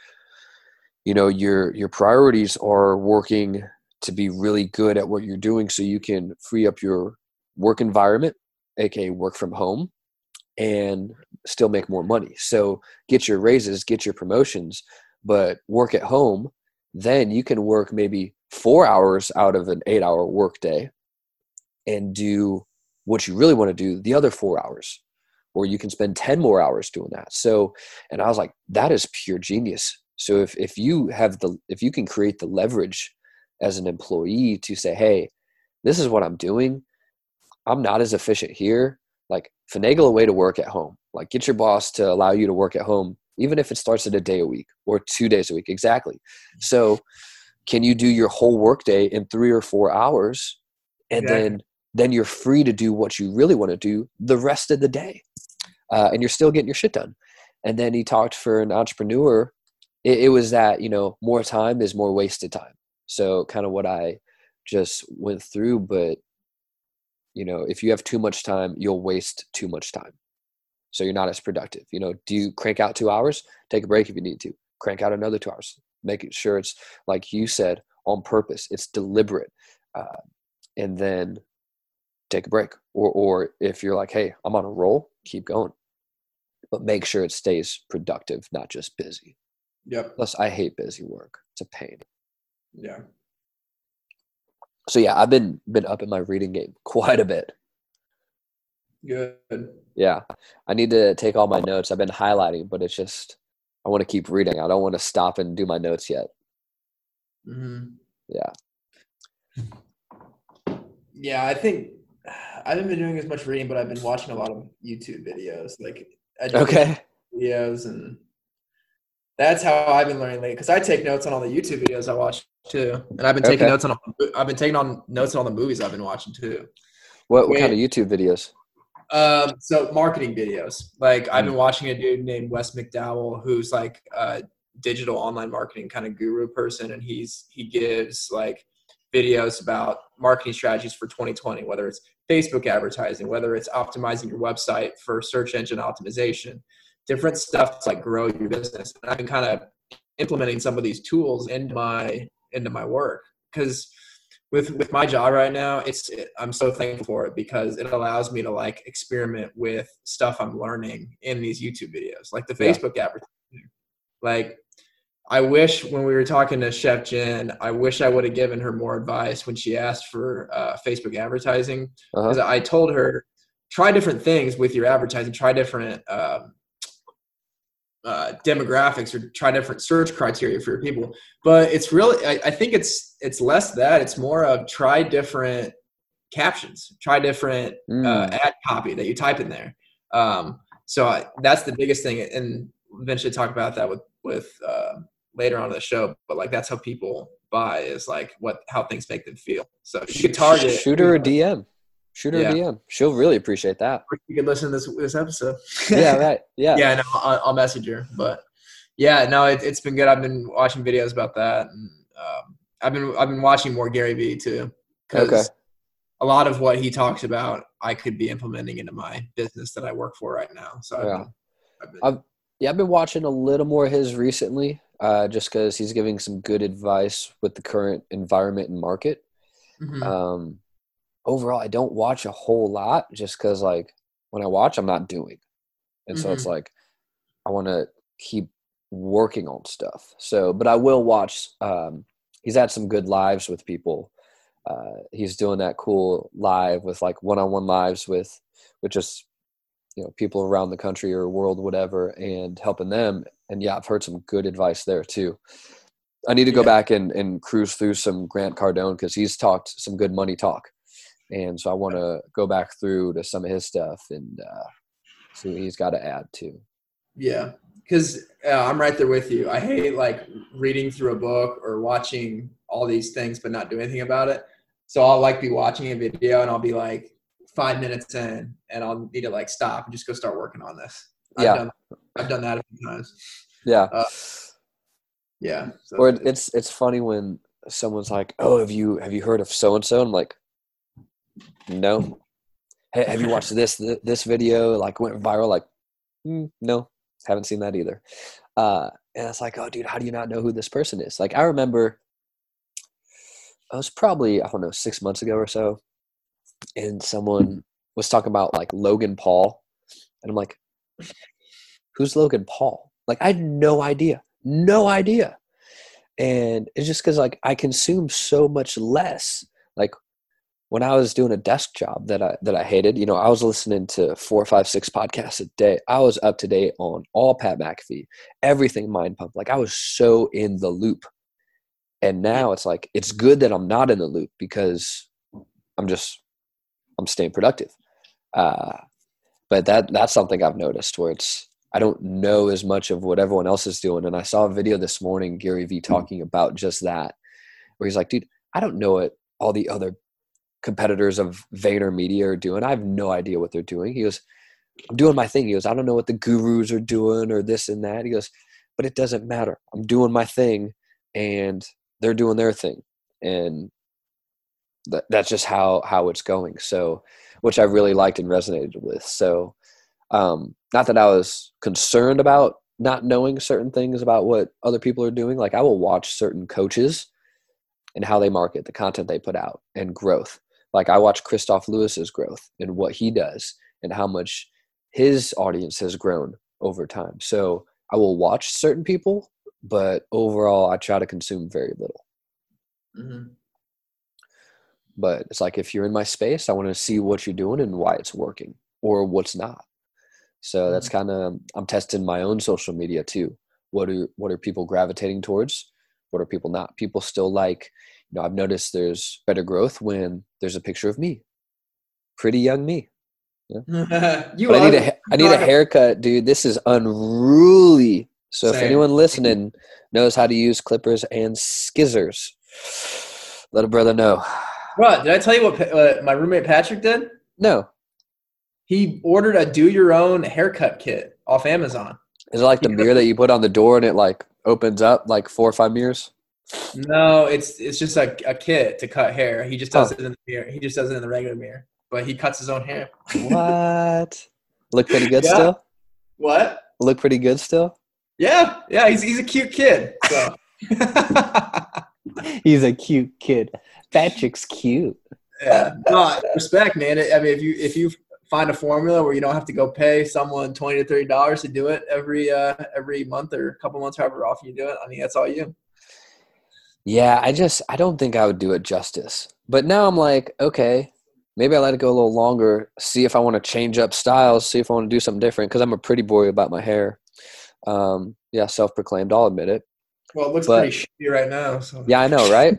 you know, your priorities are working to be really good at what you're doing so you can free up your work environment, aka work from home, and still make more money. So get your raises, get your promotions, but work at home. Then you can work maybe 4 hours out of an 8-hour workday and do what you really want to do the other 4 hours. Or you can spend 10 more hours doing that. So, and I was like, that is pure genius. So if you can create the leverage as an employee to say, hey, this is what I'm doing. I'm not as efficient here. Like, finagle a way to work at home. Like, get your boss to allow you to work at home, even if it starts at a day a week or 2 days a week. Exactly. So can you do your whole workday in 3 or 4 hours? And then you're free to do what you really want to do the rest of the day. And you're still getting your shit done. And then he talked for an entrepreneur. It was that, you know, more time is more wasted time. So kind of what I just went through, but you know, if you have too much time, you'll waste too much time. So you're not as productive. You know, do you crank out 2 hours? Take a break if you need to. Crank out another 2 hours. Make sure it's, like you said, on purpose. It's deliberate. And then take a break. Or if you're like, hey, I'm on a roll, keep going. But make sure it stays productive, not just busy. Yep. Plus, I hate busy work. It's a pain. Yeah. So yeah, I've been up in my reading game quite a bit. Good. Yeah. I need to take all my notes. I've been highlighting, but it's just, I want to keep reading. I don't want to stop and do my notes yet. Mm-hmm. Yeah. Yeah, I haven't been doing as much reading, but I've been watching a lot of YouTube videos, like educational videos, and that's how I've been learning lately. Because I take notes on all the YouTube videos I watch too, and I've been taking notes on. I've been taking on notes on all the movies I've been watching too. What kind of YouTube videos? So marketing videos. Like I've been watching a dude named Wes McDowell, who's like a digital online marketing kind of guru person, and he gives like videos about marketing strategies for 2020, whether it's Facebook advertising, whether it's optimizing your website for search engine optimization, different stuff to like grow your business. And I've been kind of implementing some of these tools into my work, because with my job right now, I'm so thankful for it, because it allows me to like experiment with stuff I'm learning in these YouTube videos, like the Facebook advertising. Like, I wish when we were talking to Chef Jen, I wish I would have given her more advice when she asked for Facebook advertising. Because I told her, try different things with your advertising, try different demographics, or try different search criteria for your people. But it's really, I think it's less that, it's more of try different captions, try different ad copy that you type in there. So that's the biggest thing. And eventually talk about that with later on in the show, but like that's how people buy, is like how things make them feel. So you could target, shoot her a DM. She'll really appreciate that. You could listen to this episode. Yeah, right. Yeah. Yeah, no, I'll message her. But yeah, no, it's been good. I've been watching videos about that, and I've been watching more Gary Vee too, because a lot of what he talks about I could be implementing into my business that I work for right now. So I've been watching a little more of his recently, just because he's giving some good advice with the current environment and market. Mm-hmm. Overall, I don't watch a whole lot, just because like when I watch, I'm not doing. And so it's like, I want to keep working on stuff. So, but I will watch, he's had some good lives with people he's doing that cool live with like one-on-one lives with just, you know, people around the country or world, whatever, and helping them. And yeah, I've heard some good advice there too. I need to go back and cruise through some Grant Cardone, because he's talked some good money talk. And so I want to go back through to some of his stuff and see what he's got to add too. Yeah, because I'm right there with you. I hate like reading through a book or watching all these things but not do anything about it. So I'll like be watching a video and I'll be like 5 minutes in and I'll need to like stop and just go start working on this. I've done that a few times. Yeah. Yeah. So. Or it's funny when someone's like, "Oh, have you heard of so and so?" I'm like, "No." Hey, have you watched this video? Like went viral. Like, no, haven't seen that either. And it's like, oh, dude, how do you not know who this person is? Like, I remember, I was probably 6 months ago or so, and someone was talking about like Logan Paul, and I'm like, who's Logan Paul? Like, I had no idea. And it's just because like I consume so much less. Like when I was doing a desk job that I hated, you know, I was listening to 4, 5, 6 podcasts a day. I was up to date on all Pat McAfee, everything Mind Pump. Like I was so in the loop. And now it's like, it's good that I'm not in the loop, because I'm staying productive. But that's something I've noticed, where it's, I don't know as much of what everyone else is doing. And I saw a video this morning, Gary Vee, talking about just that, where he's like, dude, I don't know what all the other competitors of VaynerMedia are doing. I have no idea what they're doing. He goes, I'm doing my thing. He goes, I don't know what the gurus are doing or this and that. He goes, but it doesn't matter. I'm doing my thing and they're doing their thing. And that's just how it's going. So, which I really liked and resonated with. So, not that I was concerned about not knowing certain things about what other people are doing. Like I will watch certain coaches and how they market, the content they put out, and growth. Like I watch Christoph Lewis's growth and what he does and how much his audience has grown over time. So I will watch certain people, but overall I try to consume very little. Mm-hmm. But it's like, if you're in my space, I want to see what you're doing and why it's working or what's not. So that's kind of, I'm testing my own social media too. What are people gravitating towards? What are people not? People still like, you know, I've noticed there's better growth when there's a picture of me, pretty young me. Yeah. I need a haircut, dude. This is unruly. So If anyone listening knows how to use clippers and skizzers, let a brother know. Bro, did I tell you what my roommate Patrick did? No. He ordered a do-your-own haircut kit off Amazon. Is it like the mirror that you put on the door and it like opens up like 4 or 5 mirrors? No, it's just a kit to cut hair. He just does it in the mirror. He just does it in the regular mirror, but he cuts his own hair. What? Look pretty good still? What? Look pretty good still? Yeah, yeah. He's a cute kid. So. He's a cute kid. Patrick's cute. Yeah, no, respect, man. I mean, if you find a formula where you don't have to go pay someone $20 to $30 to do it every month or a couple months, however often you do it. I mean, that's all you. Yeah, I don't think I would do it justice. But now I'm like, okay, maybe I let it go a little longer, see if I want to change up styles, see if I want to do something different, because I'm a pretty boy about my hair. Yeah, self-proclaimed, I'll admit it. Well, it looks pretty shitty right now. So. Yeah, I know, right?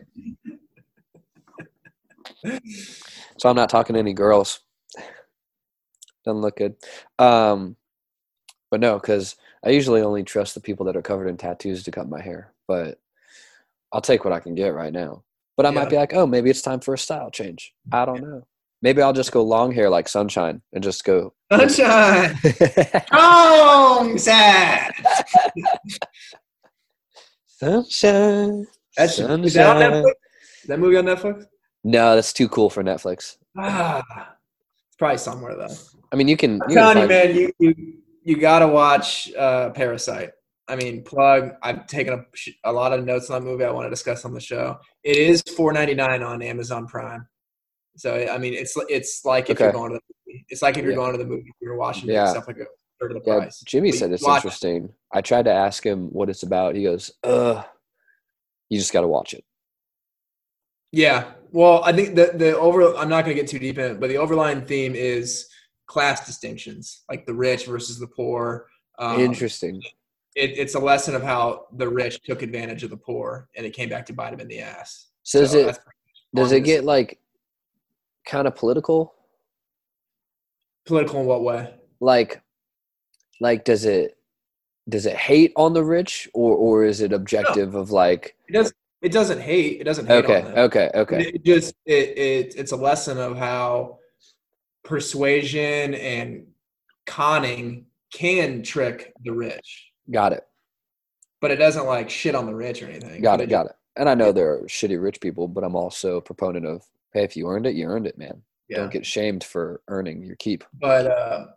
So I'm not talking to any girls. Doesn't look good. But no, because I usually only trust the people that are covered in tattoos to cut my hair. But I'll take what I can get right now. But I might be like, oh, maybe it's time for a style change. I don't know. Maybe I'll just go long hair like Sunshine and just go. Sunshine! Strong side! Sunshine! That's Sunshine. Is that on Netflix? Is that movie on Netflix? No, that's too cool for Netflix. Ah. Probably somewhere though. I mean, I'm telling you, man, you gotta watch Parasite. I mean, plug. I've taken a lot of notes on that movie. I want to discuss on the show. It is $4.99 on Amazon Prime. So I mean, it's like if you're going to the movie. It's like if you're going to the movie, you're watching stuff like a third of the price. Jimmy said it's interesting. I tried to ask him what it's about. He goes, you just gotta watch it." Yeah. Well, I think that I'm not going to get too deep in it, but the overlying theme is class distinctions, like the rich versus the poor. Interesting. It's a lesson of how the rich took advantage of the poor, and it came back to bite them in the ass. So does it get like kind of political? Political in what way? Like does it hate on the rich, or is it objective of like? It doesn't hate. It doesn't hate on them. Okay. It's a lesson of how persuasion and conning can trick the rich. Got it. But it doesn't like shit on the rich or anything. Got it. And I know there are shitty rich people, but I'm also a proponent of, hey, if you earned it, you earned it, man. Yeah. Don't get shamed for earning your keep. But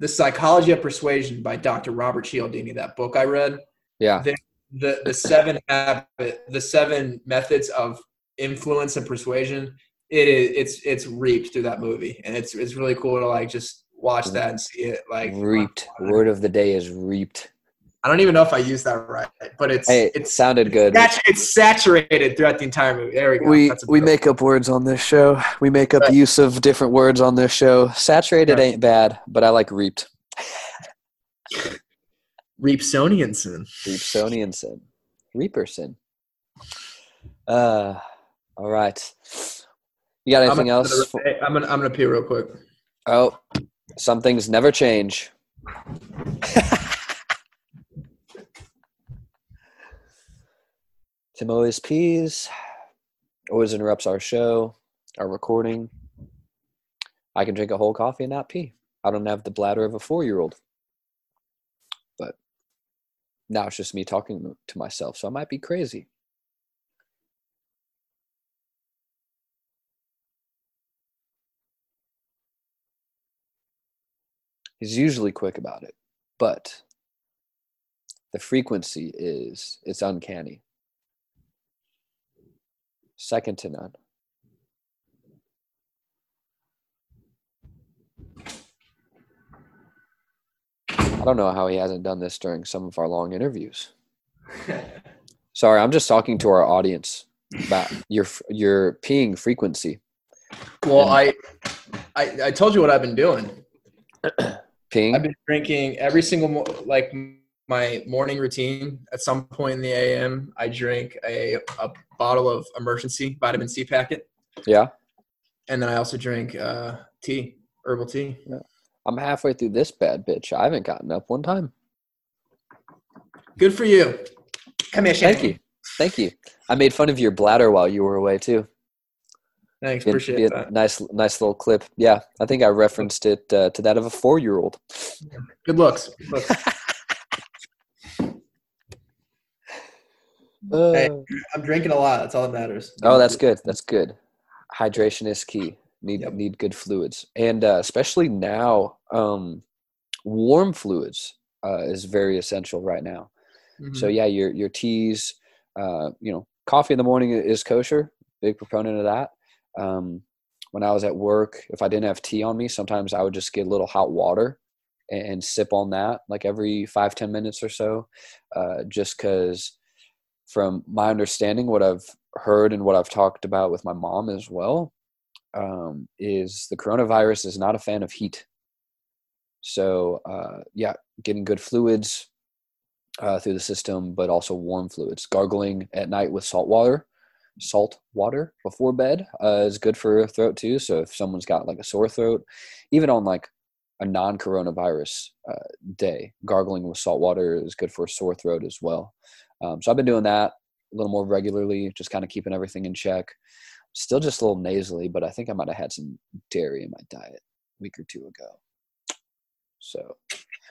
The Psychology of Persuasion by Dr. Robert Cialdini, that book I read. Yeah. The seven methods of influence and persuasion. It's reaped through that movie, and it's really cool to like just watch that and see it like reaped. Word of the day is reaped. I don't even know if I used that right, but it sounded good. It's saturated throughout the entire movie. There we go. We make up words on this show. We make up use of different words on this show. Saturated ain't bad, but I like reaped. Reapsonianson. Reaperson. All right. You got anything else? I'm gonna pee real quick. Oh, some things never change. Tim always pees, always interrupts our show, our recording. I can drink a whole coffee and not pee. I don't have the bladder of a 4-year-old. But now it's just me talking to myself, so I might be crazy. He's usually quick about it, but the frequency is, it's uncanny. Second to none. I don't know how he hasn't done this during some of our long interviews. Sorry, I'm just talking to our audience about your peeing frequency. Well, I told you what I've been doing. Peeing? I've been drinking every single my morning routine. At some point in the AM, I drink a bottle of emergency vitamin C packet. Yeah. And then I also drink tea, herbal tea. Yeah. I'm halfway through this bad bitch. I haven't gotten up one time. Good for you. Come here, Shane. Thank you. I made fun of your bladder while you were away too. Thanks, appreciate that. Nice little clip. Yeah, I think I referenced it to that of a 4-year-old. Good looks. Hey, I'm drinking a lot. That's all that matters. Oh, that's good. That's good. Hydration is key. Need good fluids, and especially now, warm fluids is very essential right now. Mm-hmm. So yeah, your teas, coffee in the morning is kosher. Big proponent of that. When I was at work, if I didn't have tea on me, sometimes I would just get a little hot water and sip on that, like every 5-10 minutes or so, just because. From my understanding, what I've heard and what I've talked about with my mom as well, is the coronavirus is not a fan of heat. So, getting good fluids through the system, but also warm fluids. Gargling at night with salt water before bed is good for your throat too. So if someone's got like a sore throat, even on like a non-coronavirus day, gargling with salt water is good for a sore throat as well. So I've been doing that a little more regularly, just kind of keeping everything in check. Still just a little nasally, but I think I might have had some dairy in my diet a week or two ago. So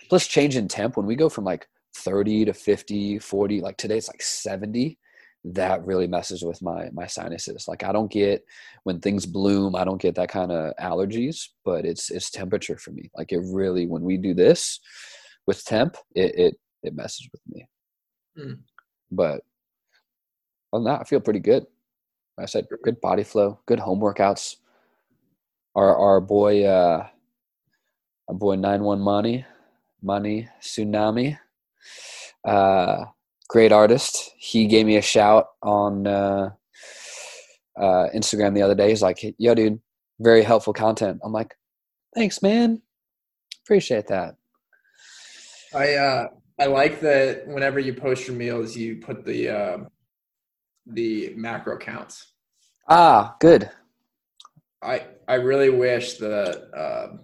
plus change in temp. When we go from like 30 to 50, 40, like today it's like 70, that really messes with my sinuses. Like I don't get, when things bloom, I don't get that kind of allergies, but it's temperature for me. Like it really, when we do this with temp, it messes with me. Mm. But other than that, I feel pretty good. I said good body flow, good home workouts. Our boy 91 Money Tsunami, great artist. He gave me a shout on Instagram the other day. He's like, yo, dude, very helpful content. I'm like, thanks, man. Appreciate that. I like that whenever you post your meals, you put the macro counts. Ah, good. I really wish that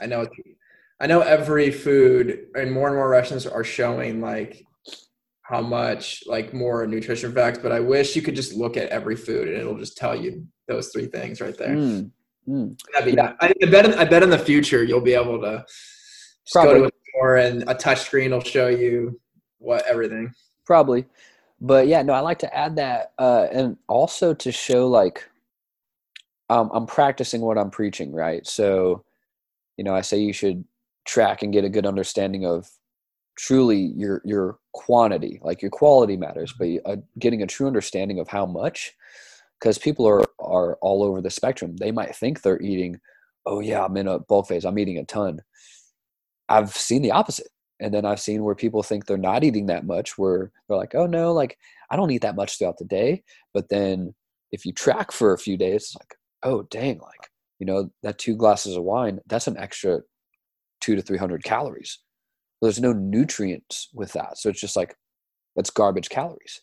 I know every food, and more restaurants are showing like how much like more nutrition facts, but I wish you could just look at every food and it'll just tell you those three things right there. That'd be, yeah. I bet in the future you'll be able to just go to a store and a touch screen will show you everything. Probably. But yeah, no, I like to add that and also to show like I'm practicing what I'm preaching, right? So, you know, I say you should track and get a good understanding of truly your quantity, like your quality matters, but getting a true understanding of how much, because people are all over the spectrum. They might think they're eating, oh yeah, I'm in a bulk phase, I'm eating a ton. I've seen the opposite. And then I've seen where people think they're not eating that much, where they're like, oh no, like I don't eat that much throughout the day. But then if you track for a few days, it's like, oh dang, like, you know, that 2 glasses of wine, that's an extra 200 to 300 calories. Well, there's no nutrients with that. So it's just like, that's garbage calories.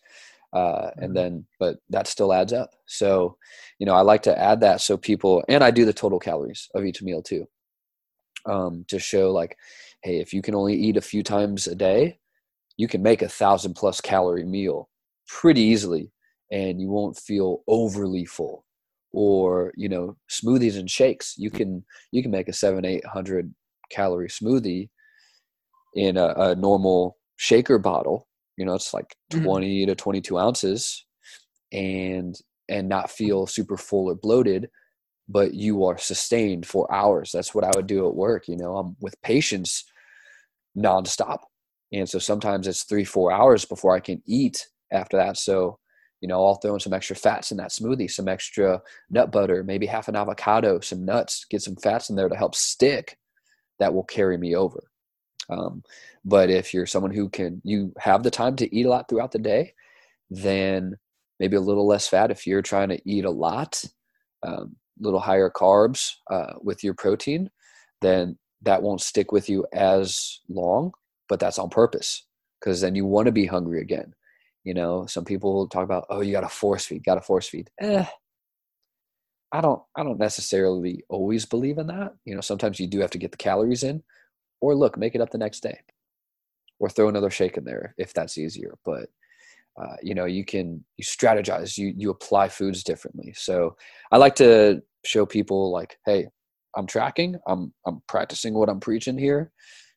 But that still adds up. So, you know, I like to add that. So people, and I do the total calories of each meal too. To show like, hey, if you can only eat a few times a day, you can make 1,000+ calorie meal pretty easily and you won't feel overly full. Or, you know, smoothies and shakes, you can make a 700-800 calorie smoothie in a normal shaker bottle. You know, it's like 20 to 22 ounces and not feel super full or bloated, but you are sustained for hours. That's what I would do at work. You know, I'm with patients nonstop. And so sometimes it's 3-4 hours before I can eat after that. So, you know, I'll throw in some extra fats in that smoothie, some extra nut butter, maybe half an avocado, some nuts, get some fats in there to help stick. That will carry me over. But if you're someone who you have the time to eat a lot throughout the day, then maybe a little less fat. If you're trying to eat a lot, little higher carbs with your protein, then that won't stick with you as long, but that's on purpose because then you want to be hungry again. You know, some people talk about, oh, you got to force feed. I don't necessarily always believe in that. You know, sometimes you do have to get the calories in, or look, make it up the next day, or throw another shake in there if that's easier. But you know, you strategize, you apply foods differently. So I like to show people like, hey, I'm tracking, I'm practicing what I'm preaching here.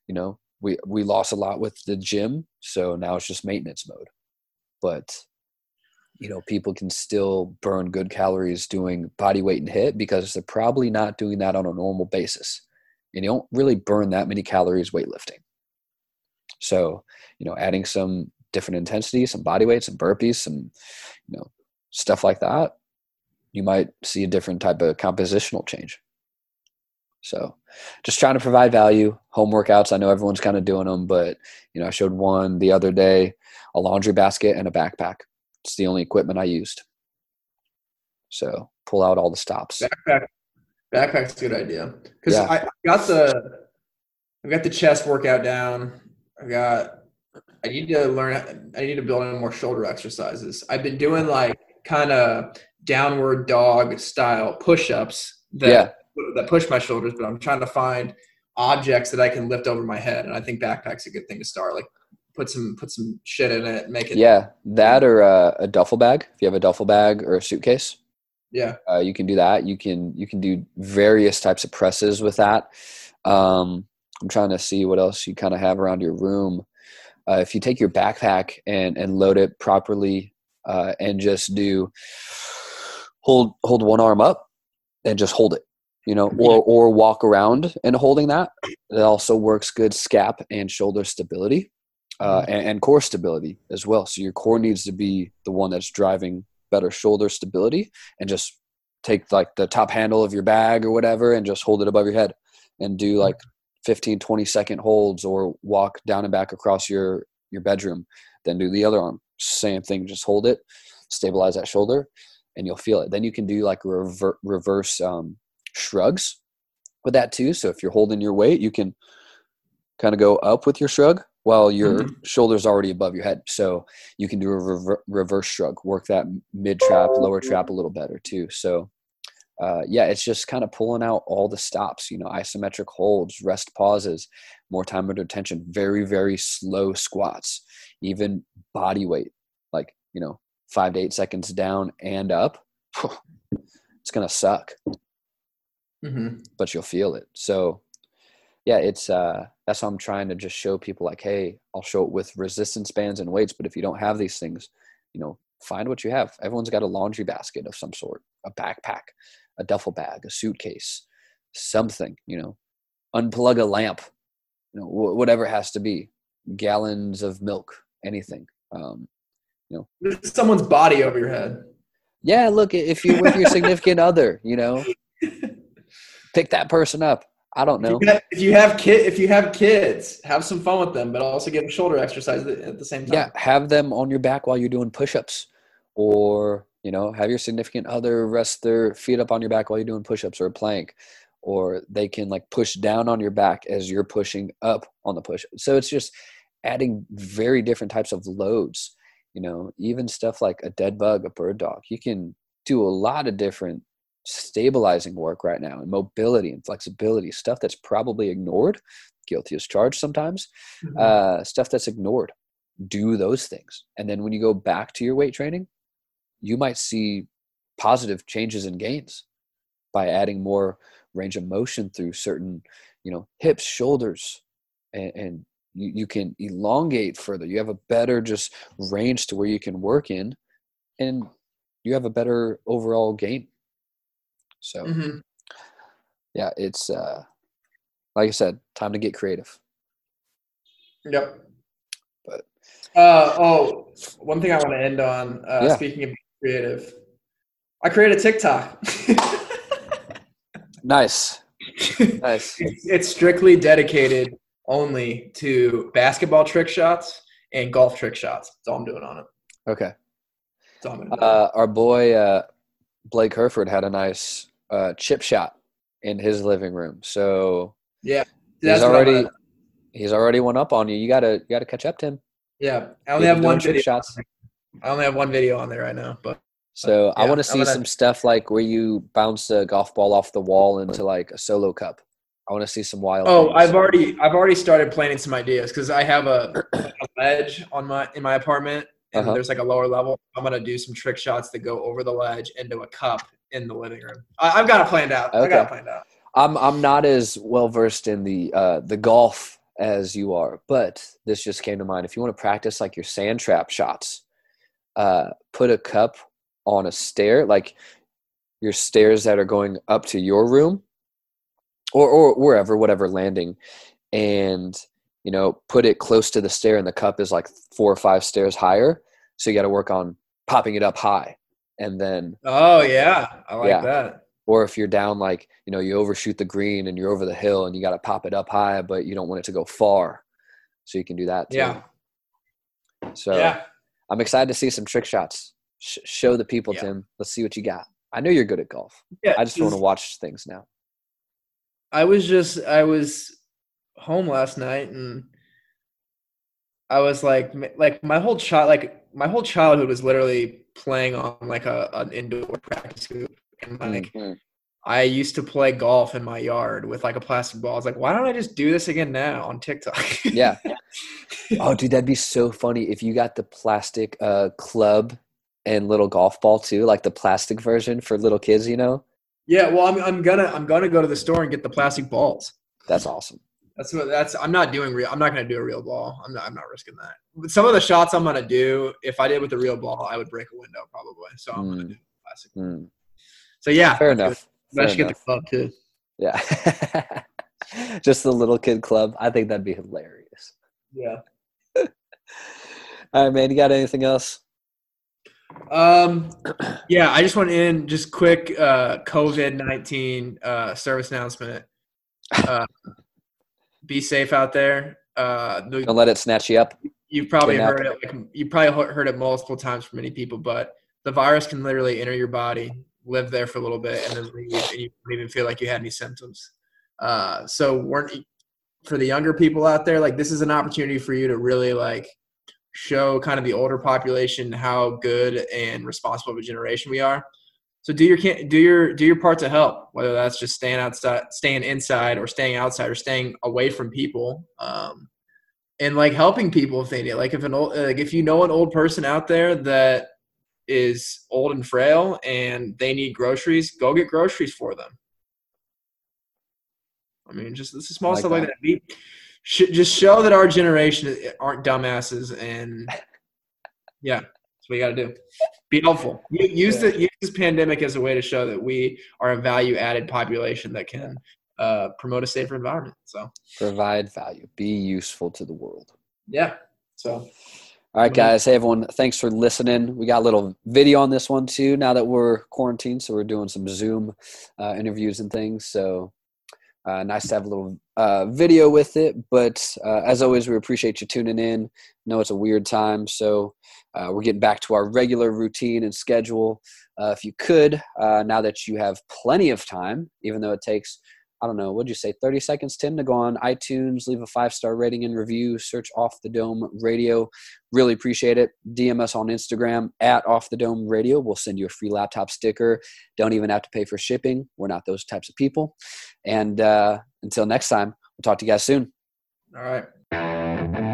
You know, we lost a lot with the gym, so now it's just maintenance mode. But you know, people can still burn good calories doing body weight and HIIT because they're probably not doing that on a normal basis. And you don't really burn that many calories weightlifting. So, you know, adding some different intensity, some body weight, some burpees, some, you know, stuff like that, you might see a different type of compositional change. So just trying to provide value. Home workouts, I know everyone's kind of doing them, but, you know, I showed one the other day, a laundry basket and a backpack. It's the only equipment I used. So pull out all the stops. Backpack's a good idea. Because yeah. I've got the chest workout down. I need to build in more shoulder exercises. I've been doing like kind of downward dog style push-ups that push my shoulders, but I'm trying to find objects that I can lift over my head. And I think backpack's a good thing to start. Like put some shit in it, make it. Yeah. That or a duffel bag. If you have a duffel bag or a suitcase. Yeah. You can do that. You can do various types of presses with that. I'm trying to see what else you kind of have around your room. If you take your backpack and load it properly and just do hold one arm up and just hold it, you know, or walk around and holding that. It also works good scap and shoulder stability and core stability as well. So your core needs to be the one that's driving better shoulder stability, and just take like the top handle of your bag or whatever and just hold it above your head and do like 15-20 second holds, or walk down and back across your bedroom, then do the other arm, same thing, just hold it, stabilize that shoulder, and you'll feel it. Then you can do like reverse shrugs with that too. So if you're holding your weight, you can kind of go up with your shrug while your shoulder's already above your head. So you can do a reverse shrug, work that mid trap, lower trap a little better too. So yeah, it's just kind of pulling out all the stops, you know, isometric holds, rest pauses, more time under tension, very, very slow squats, even body weight, like, you know, 5 to 8 seconds down and up. It's going to suck, but you'll feel it. So yeah, it's, that's how I'm trying to just show people like, hey, I'll show it with resistance bands and weights, but if you don't have these things, you know, find what you have. Everyone's got a laundry basket of some sort, a backpack, a duffel bag, a suitcase, something, you know, unplug a lamp, you know, whatever it has to be, gallons of milk, anything. You know, it's someone's body over your head. Yeah. Look, if you're with your significant other, you know, pick that person up. I don't know. If you have kids, have some fun with them, but also give them shoulder exercise at the same time. Yeah, have them on your back while you're doing push-ups, or you know, have your significant other rest their feet up on your back while you're doing push-ups or a plank, or they can like push down on your back as you're pushing up on the push. So it's just adding very different types of loads. You know, even stuff like a dead bug, a bird dog. You can do a lot of different stabilizing work right now, and mobility and flexibility, stuff that's probably ignored. Guilty as charged sometimes. Stuff that's ignored. Do those things, and then when you go back to your weight training, you might see positive changes and gains by adding more range of motion through certain, you know, hips, shoulders, and you can elongate further. You have a better just range to where you can work in, and you have a better overall gain. So yeah, it's, like I said, time to get creative. Yep. But, one thing I want to end on, speaking of creative, I created TikTok. Nice. It's strictly dedicated only to basketball trick shots and golf trick shots. That's all I'm doing on it. Okay. That's all I'm doing. Our boy, Blake Herford had a nice, chip shot in his living room. So yeah, he's already one up on you. You gotta catch up to him. Yeah. I only have one video on there right now, but I want to see some stuff like where you bounce a golf ball off the wall into like a solo cup. I want to see some wild. Oh, things. I've already started planning some ideas, because I have a ledge in my apartment, and there's like a lower level. I'm going to do some trick shots that go over the ledge into a cup in the living room. I've got it planned out. Okay. I'm not as well versed in the golf as you are, but this just came to mind. If you want to practice like your sand trap shots, put a cup on a stair, like your stairs that are going up to your room or whatever landing, and you know, put it close to the stair, and the cup is like 4 or 5 stairs higher. So you got to work on popping it up high. And then, that. Or if you're down, like, you know, you overshoot the green and you're over the hill and you got to pop it up high, but you don't want it to go far. So you can do that too. Yeah. So yeah. I'm excited to see some trick shots. Show the people, Tim. Let's see what you got. I know you're good at golf. Yeah, I just want to watch things now. I was home last night, and I was like my whole childhood was literally playing on like an indoor practice hoop, and like I used to play golf in my yard with like a plastic ball. I was like, why don't I just do this again now on TikTok? Yeah. Oh, dude, that'd be so funny if you got the plastic club and little golf ball too, like the plastic version for little kids, you know? Yeah. Well, I'm gonna go to the store and get the plastic balls. That's awesome. I'm not going to do a real ball. I'm not risking that. But some of the shots I'm going to do, if I did with a real ball, I would break a window probably. So I'm going to do classic. So yeah, fair enough. I should get the club too. Yeah, just the little kid club. I think that'd be hilarious. Yeah. All right, man. You got anything else? Yeah, I just want to end just quick COVID-19 service announcement. Be safe out there. Don't let it snatch you up. You've probably heard it multiple times from many people, but the virus can literally enter your body, live there for a little bit, and then leave, and you don't even feel like you had any symptoms. For the younger people out there, like, this is an opportunity for you to really, like, show kind of the older population how good and responsible of a generation we are. So do your part to help, whether that's just staying inside, or staying outside, or staying away from people, and like helping people if they need it. Like if you know an old person out there that is old and frail and they need groceries, go get groceries for them. I mean, just this is small stuff like that. Just show that our generation aren't dumbasses, and yeah, that's what you got to do. Be helpful. Use this pandemic as a way to show that we are a value-added population that can promote a safer environment. So provide value. Be useful to the world. Yeah. So. All right, guys. Hey, everyone. Thanks for listening. We got a little video on this one too, now that we're quarantined. So we're doing some Zoom interviews and things. So nice to have a little video with it. But as always, we appreciate you tuning in. I know it's a weird time. So we're getting back to our regular routine and schedule. If you could, now that you have plenty of time, even though it takes, I don't know, what'd you say, 30 seconds, Tim, to go on iTunes, leave a 5-star rating and review, search Off the Dome Radio. Really appreciate it. DM us on Instagram at Off the Dome Radio. We'll send you a free laptop sticker. Don't even have to pay for shipping. We're not those types of people. And until next time, we'll talk to you guys soon. All right.